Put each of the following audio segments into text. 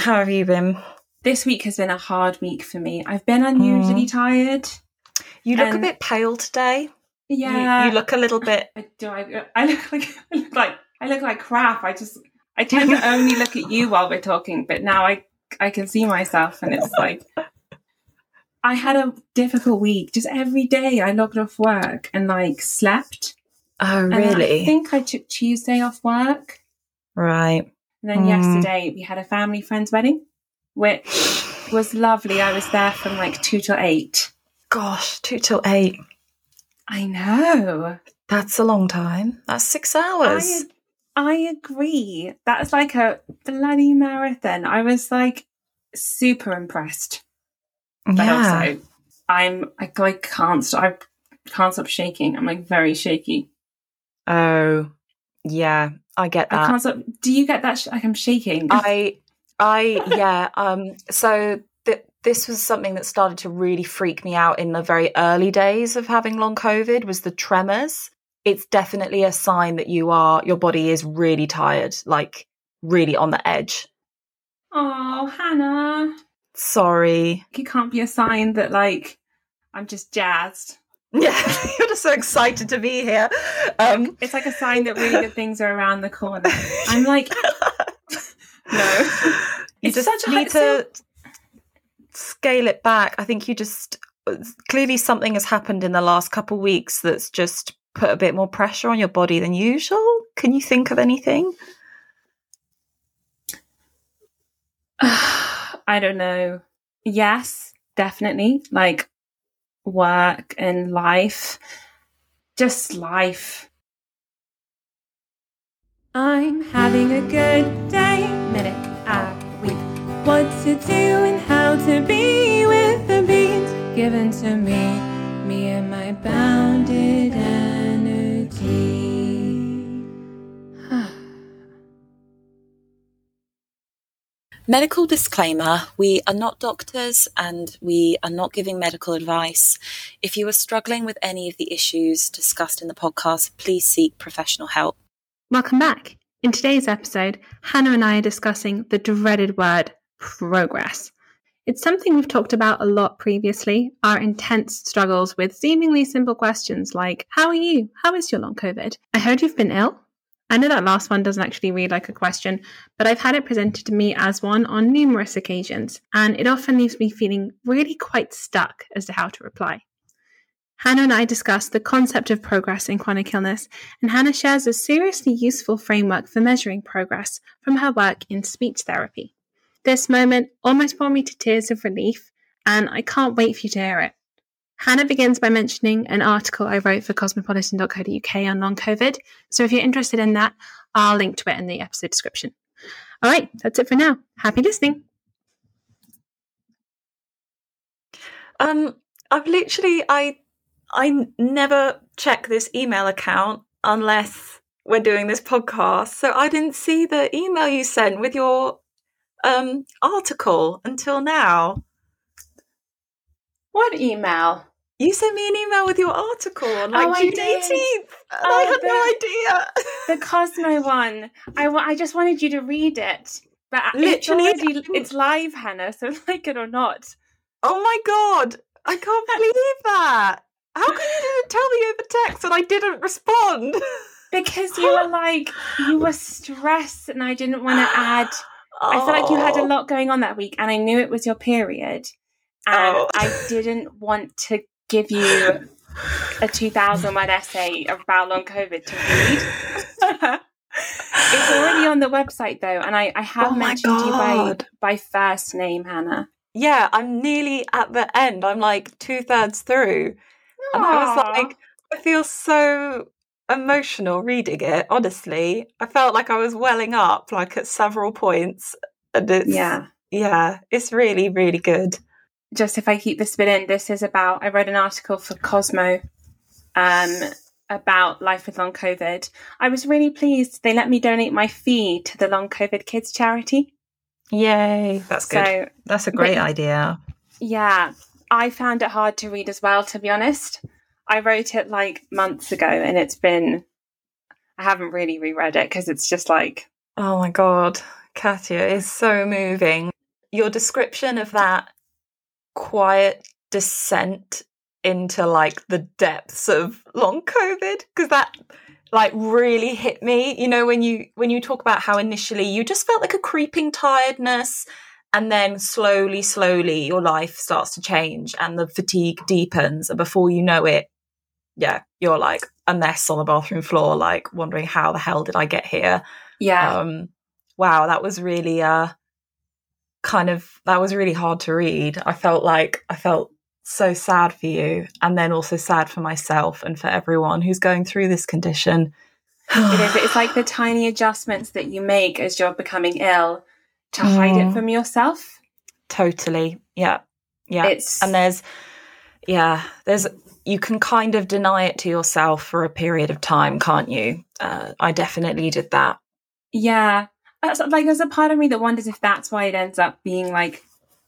How have you been? This week has been a hard week for me. I've been unusually tired. You look a bit pale today. Yeah. You look a little bit... I look like crap. I tend to only look at you while we're talking, but now I can see myself and it's like... I had a difficult week. Just every day I logged off work and slept. Oh, really? I think I took Tuesday off work. Right. And then yesterday we had a family friend's wedding, which was lovely. I was there from 2 till 8. Gosh, 2 till 8. I know. That's a long time. That's 6 hours. I agree. That's like a bloody marathon. I was super impressed. But also, I can't stop shaking. I'm very shaky. Oh, yeah, I get that. I can't stop. Do you get that? I'm shaking. So this was something that started to really freak me out in the very early days of having long COVID was the tremors. It's definitely a sign that your body is really tired, really on the edge. Oh, Hannah. Sorry. It can't be a sign that, I'm just jazzed. Yeah, you're just so excited to be here. It's a sign that really good things are around the corner. I'm no. You just need to scale it back. I think clearly something has happened in the last couple of weeks that's just put a bit more pressure on your body than usual. Can you think of anything? I don't know. Yes, definitely. Work and life. Just life. I'm having a good day, minute a week. What to do and how to be with the beat given to me. Me and my bounded energy. Medical disclaimer, we are not doctors and we are not giving medical advice. If you are struggling with any of the issues discussed in the podcast, please seek professional help. Welcome back. In today's episode, Hannah and I are discussing the dreaded word, progress. It's something we've talked about a lot previously, our intense struggles with seemingly simple questions like, how are you? How is your long COVID? I heard you've been ill. I know that last one doesn't actually read like a question, but I've had it presented to me as one on numerous occasions, and it often leaves me feeling really quite stuck as to how to reply. Hannah and I discussed the concept of progress in chronic illness, and Hannah shares a seriously useful framework for measuring progress from her work in speech therapy. This moment almost brought me to tears of relief, and I can't wait for you to hear it. Hannah begins by mentioning an article I wrote for Cosmopolitan.co.uk on long COVID, so if you're interested in that, I'll link to it in the episode description. All right, that's it for now. Happy listening. I never check this email account unless we're doing this podcast, so I didn't see the email you sent with your article until now. What email? You sent me an email with your article on June 18th. I had no idea. The Cosmo one. I just wanted you to read it, but literally, it's live, Hannah. So like it or not. Oh my God! I can't believe that. How come you didn't tell me over text and I didn't respond? Because you were you were stressed, and I didn't want to add. Oh. I feel like you had a lot going on that week, and I knew it was your period. And I didn't want to give you a 2,000-word essay about long COVID to read. It's already on the website, though, and I have mentioned you by first name, Hannah. Yeah, I'm nearly at the end. I'm 2/3 through. Aww. And I was I feel so emotional reading it, honestly. I felt like I was welling up, at several points. And it's really, really good. Just if I keep this bit in, this is about, I wrote an article for Cosmo about life with long COVID. I was really pleased they let me donate my fee to the Long COVID Kids charity. Yay. That's good. So, that's a great idea. Yeah. I found it hard to read as well, to be honest. I wrote it months ago and I haven't really reread it because it's just oh my God. Katya, is so moving. Your description of that quiet descent into like the depths of long COVID, because that like really hit me. You know, when you talk about how initially you just felt like a creeping tiredness, and then slowly your life starts to change and the fatigue deepens, and before you know it, yeah, you're like a mess on the bathroom floor, like wondering how the hell did I get here. Yeah. Wow, that was really that was really hard to read. I felt so sad for you, and then also sad for myself and for everyone who's going through this condition. It is. It's like the tiny adjustments that you make as you're becoming ill to hide it from yourself. Totally. Yeah. Yeah. There's you can kind of deny it to yourself for a period of time, can't you? I definitely did that. Yeah. Like, there's a part of me that wonders if that's why it ends up being like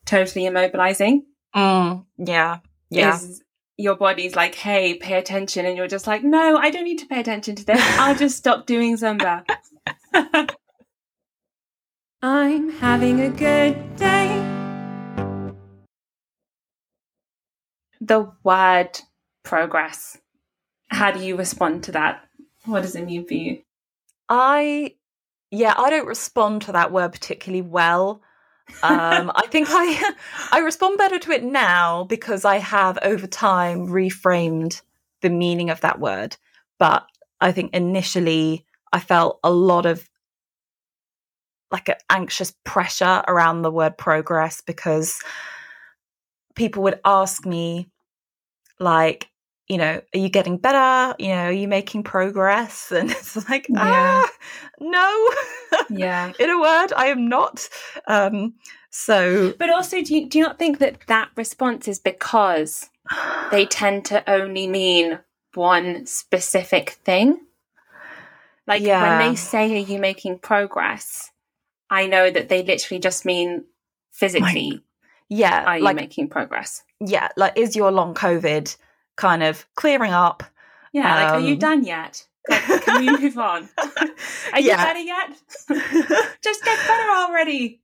totally immobilizing. Yeah. Is your body's like, hey, pay attention, and you're just like, no, I don't need to pay attention to this. I'll just stop doing Zumba. I'm having a good day. The word progress. How do you respond to that? What does it mean for you? I don't respond to that word particularly well. I think I respond better to it now because I have over time reframed the meaning of that word. But I think initially I felt a lot of like an anxious pressure around the word progress, because people would ask me like, you know, are you getting better? You know, are you making progress? And it's like, no. Yeah. In a word, I am not. But also, do you not think that response is because they tend to only mean one specific thing? Like when they say, are you making progress? I know that they literally just mean physically. Are you making progress? Yeah. Like, is your long COVID kind of clearing up? Yeah, like, are you done yet? Like, can we move on? Are you better yet? Just get better already.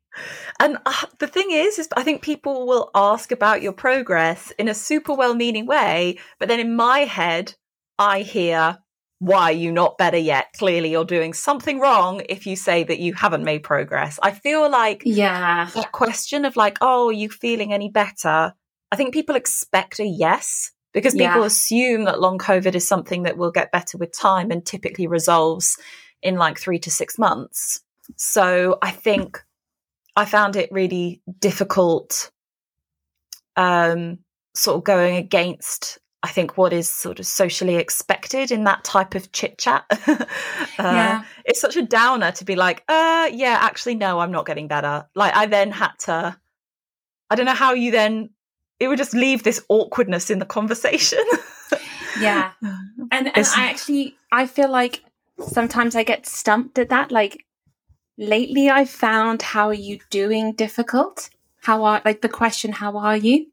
And the thing is I think people will ask about your progress in a super well-meaning way, but then in my head, I hear, why are you not better yet? Clearly you're doing something wrong if you say that you haven't made progress. I feel like that question of like, oh, are you feeling any better? I think people expect a yes, because people assume that long COVID is something that will get better with time and typically resolves in like 3 to 6 months. So I think I found it really difficult sort of going against, I think, what is sort of socially expected in that type of chit-chat. It's such a downer to be like, actually, no, I'm not getting better. Like, I then had to, I don't know how you then, it would just leave this awkwardness in the conversation. Yeah. And I feel like sometimes I get stumped at that. Like, lately I've found how are you doing difficult? The question, how are you?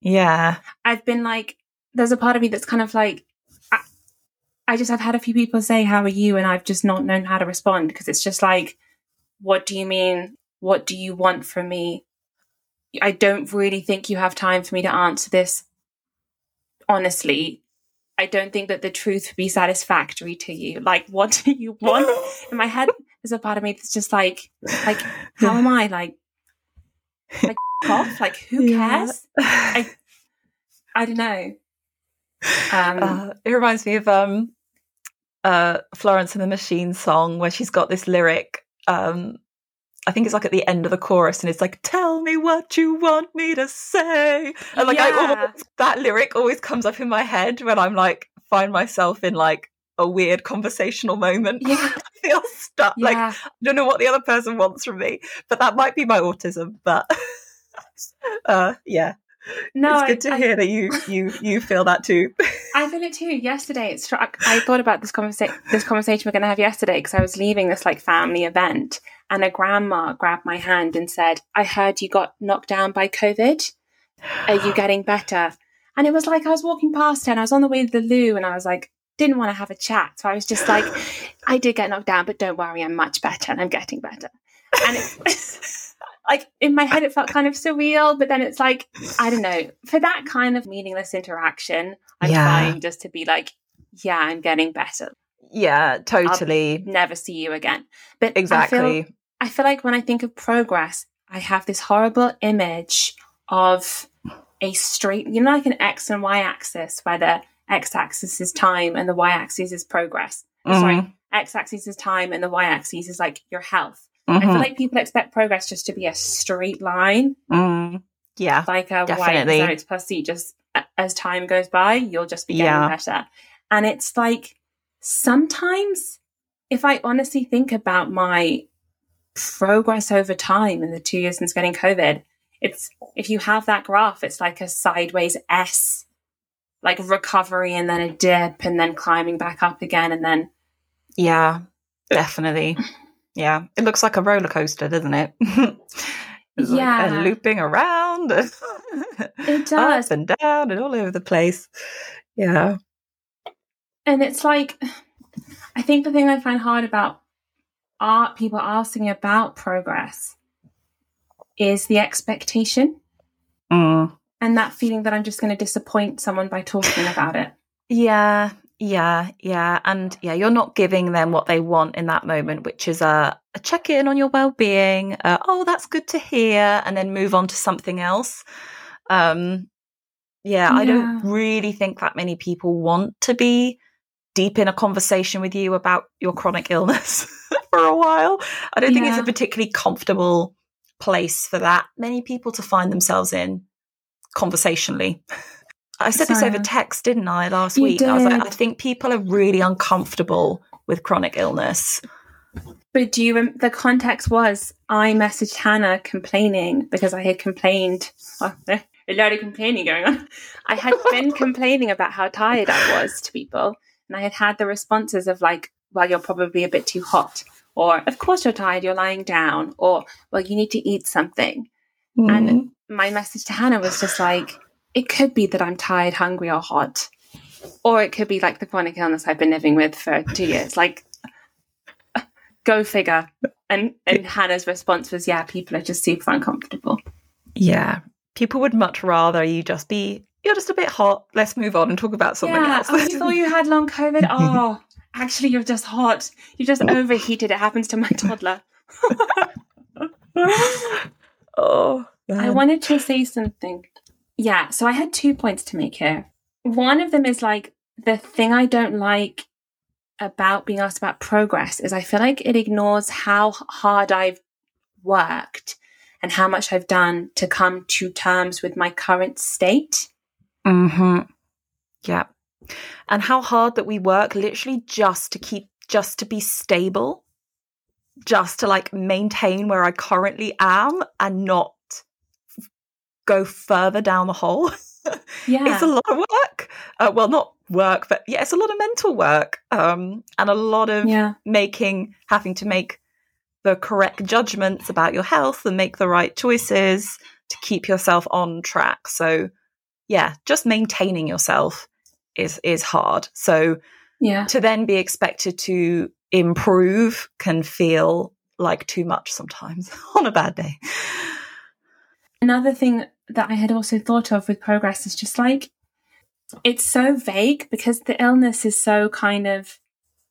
Yeah. I've been like, there's a part of me that's kind of like, I've had a few people say, how are you? And I've just not known how to respond, because it's just like, what do you mean? What do you want from me? I don't really think you have time for me to answer this. Honestly, I don't think that the truth would be satisfactory to you. Like, what do you want? In my head, there's a part of me that's just like, how am I? Like off? Like, who cares? I don't know. It reminds me of Florence and the Machine song, where she's got this lyric, I think it's like at the end of the chorus, and it's like, tell me what you want me to say. And like, that lyric always comes up in my head when I'm like, find myself in like a weird conversational moment. Yeah. I feel stuck. Yeah. Like, I don't know what the other person wants from me, but that might be my autism. But no, it's good to hear that you feel that too. I feel it too. Yesterday, it struck. I thought about this conversation we're going to have yesterday, because I was leaving this like family event. And a grandma grabbed my hand and said, I heard you got knocked down by COVID. Are you getting better? And it was like, I was walking past her and I was on the way to the loo, and I was like, didn't want to have a chat. So I was just like, I did get knocked down, but don't worry, I'm much better and I'm getting better. And it's like, in my head, it felt kind of surreal, but then it's like, I don't know, for that kind of meaningless interaction, I'm trying just to be like, yeah, I'm getting better. Yeah, totally. I'll never see you again. But exactly. I feel like when I think of progress, I have this horrible image of a straight, you know, like an X and Y axis, where the X axis is time and the Y axis is progress. Mm-hmm. Sorry, X axis is time and the Y axis is like your health. Mm-hmm. I feel like people expect progress just to be a straight line. Mm. Yeah. Like a definitely. Y plus C, just as time goes by, you'll just be getting better. And it's like, sometimes if I honestly think about my progress over time in the 2 years since getting COVID, it's, if you have that graph, it's like a sideways S, like recovery and then a dip and then climbing back up again. And then, yeah, definitely. Yeah. It looks like a roller coaster, doesn't it? It's like, and looping around. And it does. Up and down and all over the place. Yeah. And it's like, I think the thing I find hard about art, people asking about progress, is the expectation and that feeling that I'm just going to disappoint someone by talking about it. Yeah. And yeah, you're not giving them what they want in that moment, which is a check-in on your well-being. Oh, that's good to hear. And then move on to something else. I don't really think that many people want to be deep in a conversation with you about your chronic illness for a while. I don't think it's a particularly comfortable place for that many people to find themselves in conversationally. I said this over text, didn't I, last week? Did. I was like, I think people are really uncomfortable with chronic illness. But do you? The context was I messaged Hannah complaining because I had complained. Oh, a lot of complaining going on. I had been complaining about how tired I was to people, and I had had the responses of like, well, you're probably a bit too hot, or of course you're tired, you're lying down, or well, you need to eat something. And my message to Hannah was just like, it could be that I'm tired, hungry, or hot, or it could be like the chronic illness I've been living with for 2 years. Like, go figure. And Hannah's response was, yeah, people are just super uncomfortable. Yeah. People would much rather you just be, you're just a bit hot, let's move on and talk about something else. Oh, you thought you had long COVID? Oh, actually, you're just hot. You just overheated. It happens to my toddler. Oh, man. I wanted to say something. Yeah, so I had 2 points to make here. One of them is like, the thing I don't like about being asked about progress is I feel like it ignores how hard I've worked and how much I've done to come to terms with my current state. Mm-hmm. Yeah. And how hard that we work literally just to be stable, just to like maintain where I currently am and not go further down the hole. Yeah. It's a lot of work. Well, not work, but yeah, it's a lot of mental work and a lot of having to make the correct judgments about your health and make the right choices to keep yourself on track. So yeah, just maintaining yourself is hard. So to then be expected to improve can feel like too much sometimes on a bad day. Another thing that I had also thought of with progress is just like, it's so vague because the illness is so kind of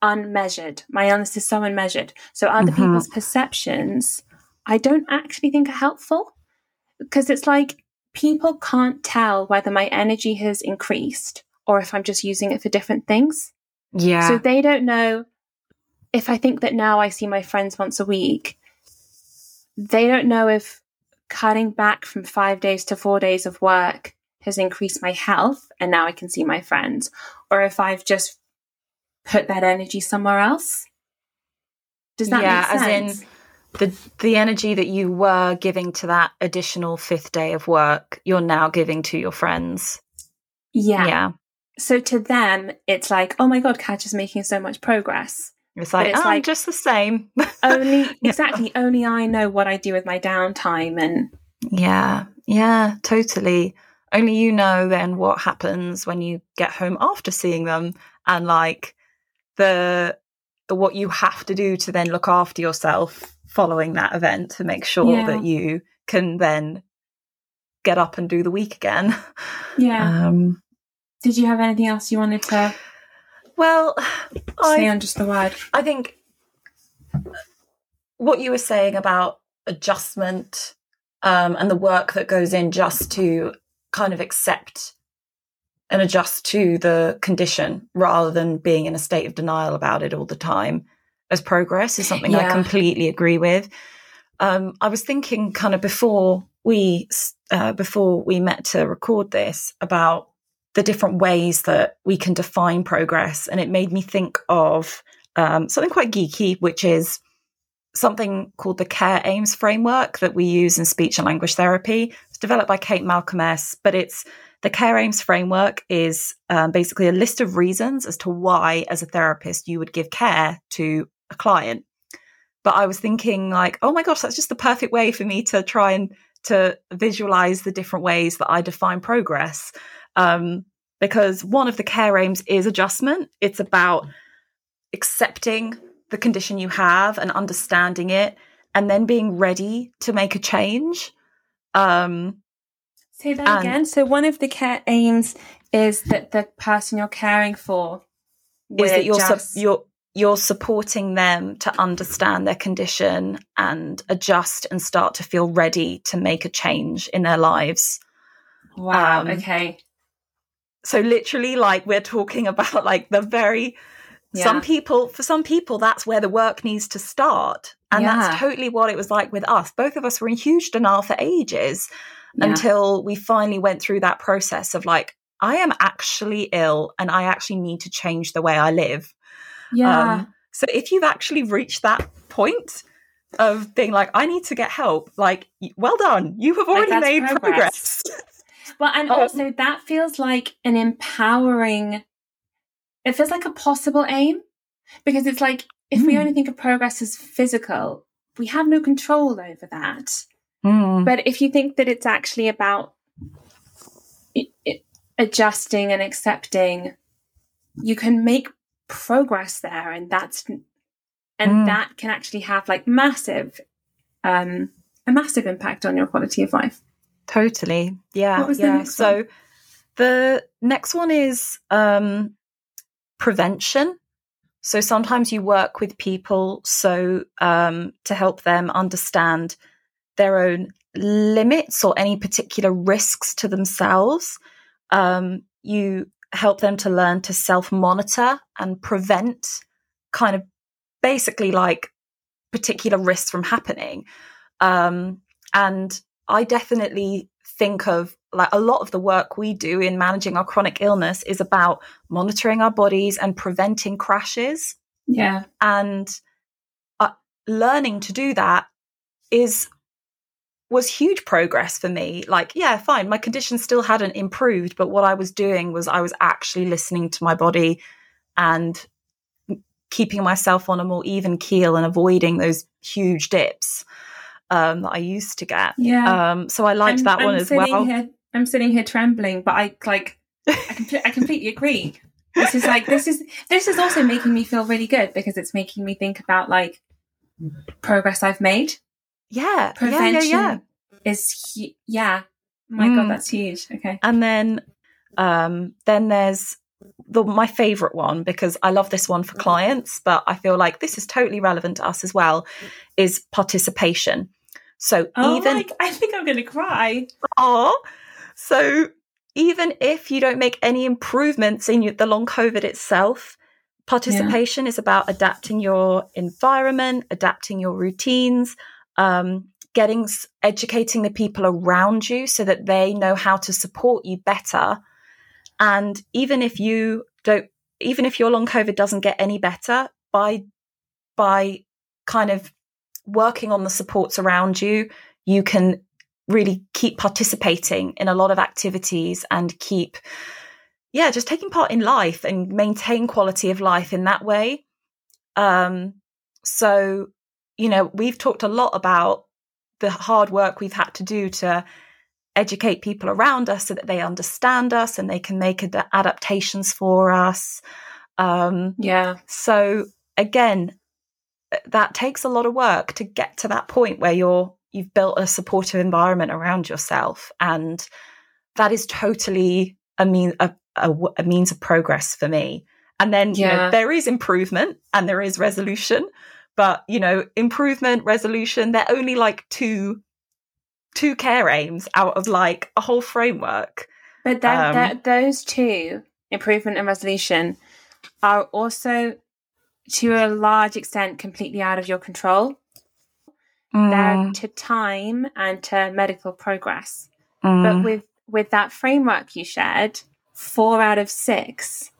unmeasured. My illness is so unmeasured. So other people's perceptions, I don't actually think are helpful, because it's like people can't tell whether my energy has increased or if I'm just using it for different things. Yeah. So they don't know if I think that now I see my friends once a week, they don't know if cutting back from 5 days to 4 days of work has increased my health and now I can see my friends, or if I've just put that energy somewhere else. Does that make sense? As in the energy that you were giving to that additional fifth day of work, you're now giving to your friends. Yeah. So to them, it's like, oh my God, Katya's making so much progress. It's like, it's I'm just the same. Only I know what I do with my downtime. And yeah, totally. Only you know then what happens when you get home after seeing them, and like the what you have to do to then look after yourself following that event to make sure that you can then get up and do the week again. Yeah. Did you have anything else you wanted to say on just the word? I think what you were saying about adjustment and the work that goes in just to kind of accept and adjust to the condition rather than being in a state of denial about it all the time as progress is something I completely agree with. I was thinking kind of before we met to record this about the different ways that we can define progress, and it made me think of something quite geeky, which is something called the Care Aims Framework that we use in speech and language therapy. It's developed by Kate Malcolm S, but it's the Care Aims Framework is basically a list of reasons as to why, as a therapist, you would give care to a client. But I was thinking like, oh my gosh, that's just the perfect way for me to try and to visualize the different ways that I define progress. Because one of the care aims is adjustment. It's about accepting the condition you have and understanding it and then being ready to make a change. Say that again. So one of the care aims is that the person you're caring for is that you're supporting them to understand their condition and adjust and start to feel ready to make a change in their lives. Wow. Okay. So literally, like, we're talking about like the very for some people that's where the work needs to start, and that's totally what it was like with us. Both of us were in huge denial for ages until we finally went through that process of like, I am actually ill and I actually need to change the way I live. So if you've actually reached that point of being like, I need to get help, like, well done, you have already made progress. Well, and also that feels like an empowering, it feels like a possible aim, because it's like, if we only think of progress as physical, we have no control over that. But if you think that it's actually about adjusting and accepting, you can make progress there, and that can actually have like a massive impact on your quality of life. Totally. Yeah. What was the next one? So the next one is prevention. So sometimes you work with people to help them understand their own limits or any particular risks to themselves. You help them to learn to self-monitor and prevent kind of basically like particular risks from happening. And I definitely think of like a lot of the work we do in managing our chronic illness is about monitoring our bodies and preventing crashes. Yeah. And learning to do that was huge progress for me. Like, yeah, fine, my condition still hadn't improved, but what I was doing was I was actually listening to my body and keeping myself on a more even keel and avoiding those huge dips that I used to get. Yeah. So I liked that one as well. I'm sitting here trembling, but I completely agree. This is also making me feel really good, because it's making me think about like progress I've made. Yeah. Prevention is my God, that's huge. Okay. And then there's my favorite one, because I love this one for clients, but I feel like this is totally relevant to us as well, is participation. So I think I'm going to cry. Oh. So even if you don't make any improvements in the long COVID itself, participation is about adapting your environment, adapting your routines, educating the people around you so that they know how to support you better. And even if your long COVID doesn't get any better, by kind of working on the supports around you, you can really keep participating in a lot of activities and keep, just taking part in life and maintain quality of life in that way. So, we've talked a lot about the hard work we've had to do to educate people around us so that they understand us and they can make adaptations for us. So again, that takes a lot of work to get to that point where you've built a supportive environment around yourself. And that is totally a means of progress for me. And then you know, there is improvement and there is resolution, but you know, improvement, resolution, they're only like two care aims out of like a whole framework. But those two, improvement and resolution, are also to a large extent completely out of your control. They're to time and to medical progress. But with that framework you shared, 4 out of 6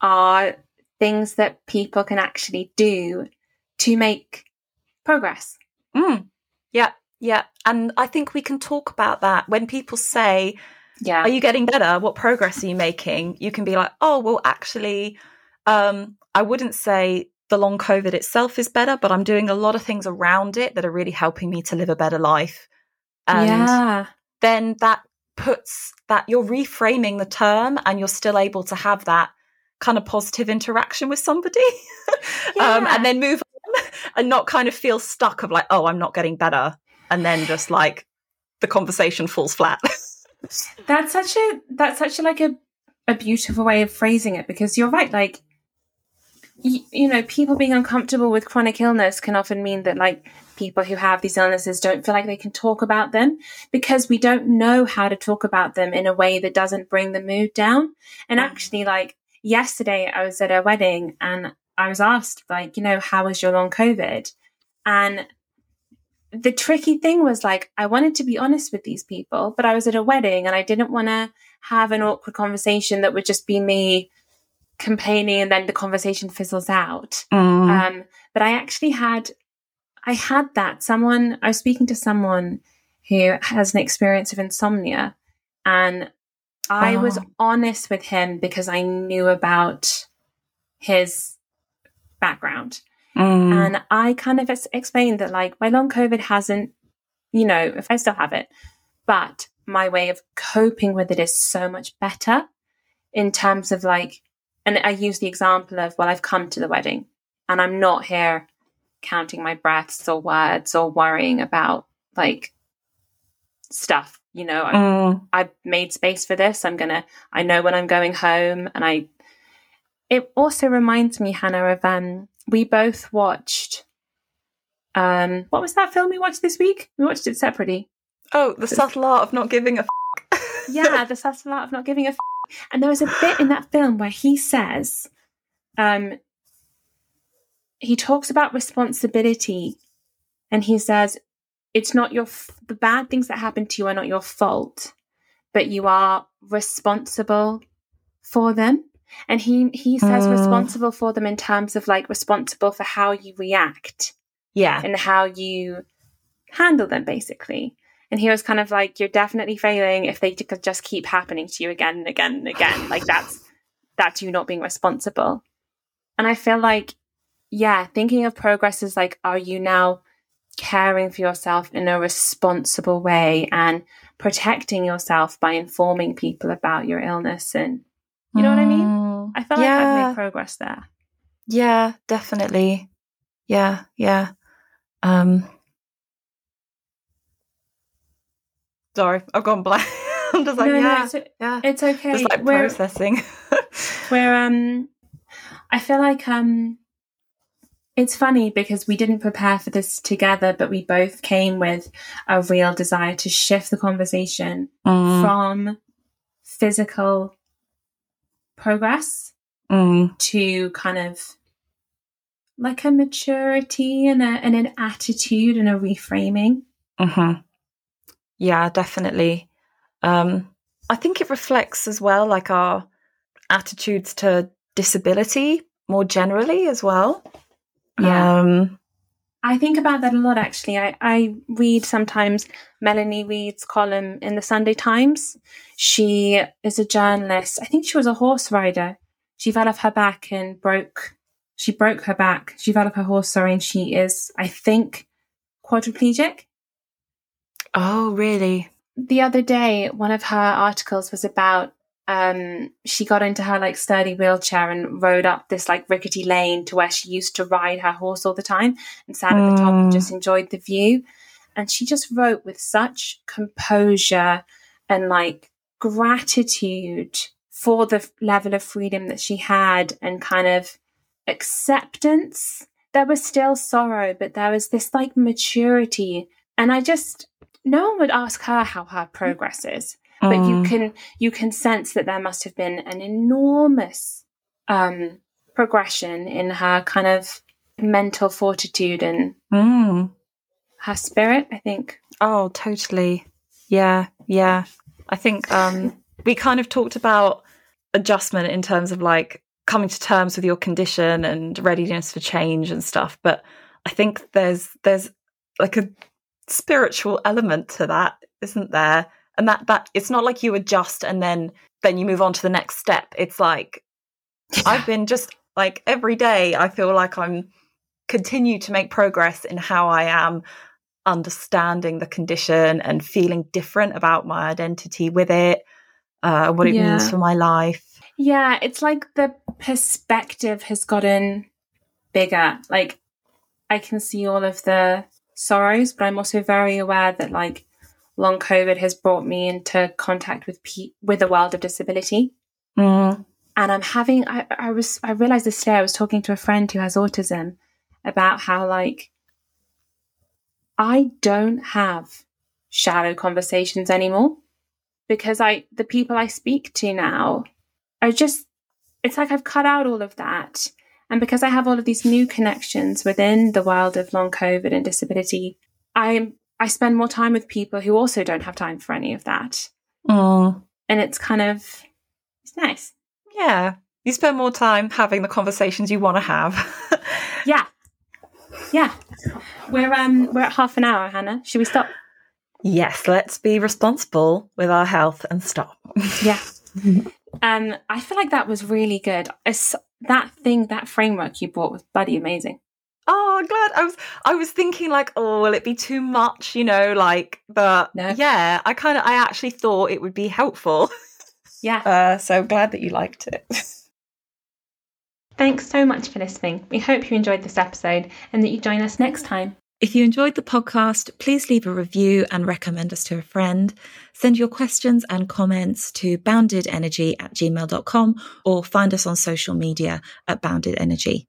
are things that people can actually do to make progress. Yeah. And I think we can talk about that when people say, are you getting better? What progress are you making? You can be like, oh, well, actually, I wouldn't say the long COVID itself is better, but I'm doing a lot of things around it that are really helping me to live a better life. And then that puts that you're reframing the term and you're still able to have that kind of positive interaction with somebody and then move on and not kind of feel stuck of like, oh, I'm not getting better. And then just like the conversation falls flat. that's such a like a beautiful way of phrasing it, because you're right. Like, you know, people being uncomfortable with chronic illness can often mean that like people who have these illnesses don't feel like they can talk about them, because we don't know how to talk about them in a way that doesn't bring the mood down. And actually, like, yesterday I was at a wedding and I was asked, like, you know, how was your long COVID? And the tricky thing was, like, I wanted to be honest with these people, but I was at a wedding and I didn't want to have an awkward conversation that would just be me complaining and then the conversation fizzles out. But I actually had that. I was speaking to someone who has an experience of insomnia, and I was honest with him because I knew about his background. And I kind of explained that, like, my long COVID hasn't, you know, if I still have it, but my way of coping with it is so much better in terms of, like, and I use the example of, well, I've come to the wedding and I'm not here counting my breaths or words or worrying about, like, stuff. You know, I've made space for this. I know when I'm going home. And it also reminds me, Hannah, of, we both watched, what was that film we watched this week? We watched it separately. Oh, The Subtle Art of Not Giving a F. Yeah, The Subtle Art of Not Giving a F. And there was a bit in that film where he says, he talks about responsibility and he says, it's not the bad things that happen to you are not your fault, but you are responsible for them. And he says responsible for them in terms of, like, responsible for how you react. Yeah. And how you handle them, basically. And he was kind of like, you're definitely failing if they just keep happening to you again and again and again. Like, that's you not being responsible. And I feel like, thinking of progress is like, are you now caring for yourself in a responsible way and protecting yourself by informing people about your illness? And you know what I mean? I felt like I've made progress there. Yeah, definitely. Yeah. Sorry, I've gone blank. I'm just like, it's okay. Just like processing. I feel like it's funny because we didn't prepare for this together, but we both came with a real desire to shift the conversation from physical progress to kind of like a maturity and an attitude and a reframing. Yeah, definitely. I think it reflects as well, like, our attitudes to disability more generally as well. Yeah. I think about that a lot, actually. I read sometimes Melanie Reid's column in the Sunday Times. She is a journalist. I think she was a horse rider. She fell off her back and she broke her back. She fell off her horse, and she is, I think, quadriplegic. Oh, really? The other day, one of her articles was about she got into her like sturdy wheelchair and rode up this like rickety lane to where she used to ride her horse all the time and sat at the top and just enjoyed the view. And she just wrote with such composure and like gratitude for the level of freedom that she had and kind of acceptance. There was still sorrow, but there was this like maturity. And I just, no one would ask her how her progress is, but you can sense that there must have been an enormous progression in her kind of mental fortitude and her spirit, I think. Oh, totally. Yeah, yeah. I think we kind of talked about adjustment in terms of like coming to terms with your condition and readiness for change and stuff. But I think there's like a spiritual element to that, isn't there? And that it's not like you adjust and then you move on to the next step. It's like, I've been just like every day, I feel like I'm continue to make progress in how I am understanding the condition and feeling different about my identity with it, what it means for my life. Yeah, it's like the perspective has gotten bigger. Like, I can see all of the sorrows, but I'm also very aware that like long COVID has brought me into contact with the world of disability. And I'm having, I realized this today, I was talking to a friend who has autism about how like I don't have shallow conversations anymore, because the people I speak to now are just, it's like I've cut out all of that. And because I have all of these new connections within the world of long COVID and disability, I spend more time with people who also don't have time for any of that. And it's kind of, it's nice. Yeah. You spend more time having the conversations you want to have. Yeah. Yeah. We're at half an hour, Hannah. Should we stop? Yes, let's be responsible with our health and stop. Yeah. I feel like that was really good. That framework you bought was bloody amazing. Oh, I'm glad. I was thinking like, oh, will it be too much, you know, like, but no. Yeah, I actually thought it would be helpful. Yeah. So glad that you liked it. Thanks so much for listening. We hope you enjoyed this episode and that you join us next time. If you enjoyed the podcast, please leave a review and recommend us to a friend. Send your questions and comments to boundedenergy@gmail.com or find us on social media at boundedenergy.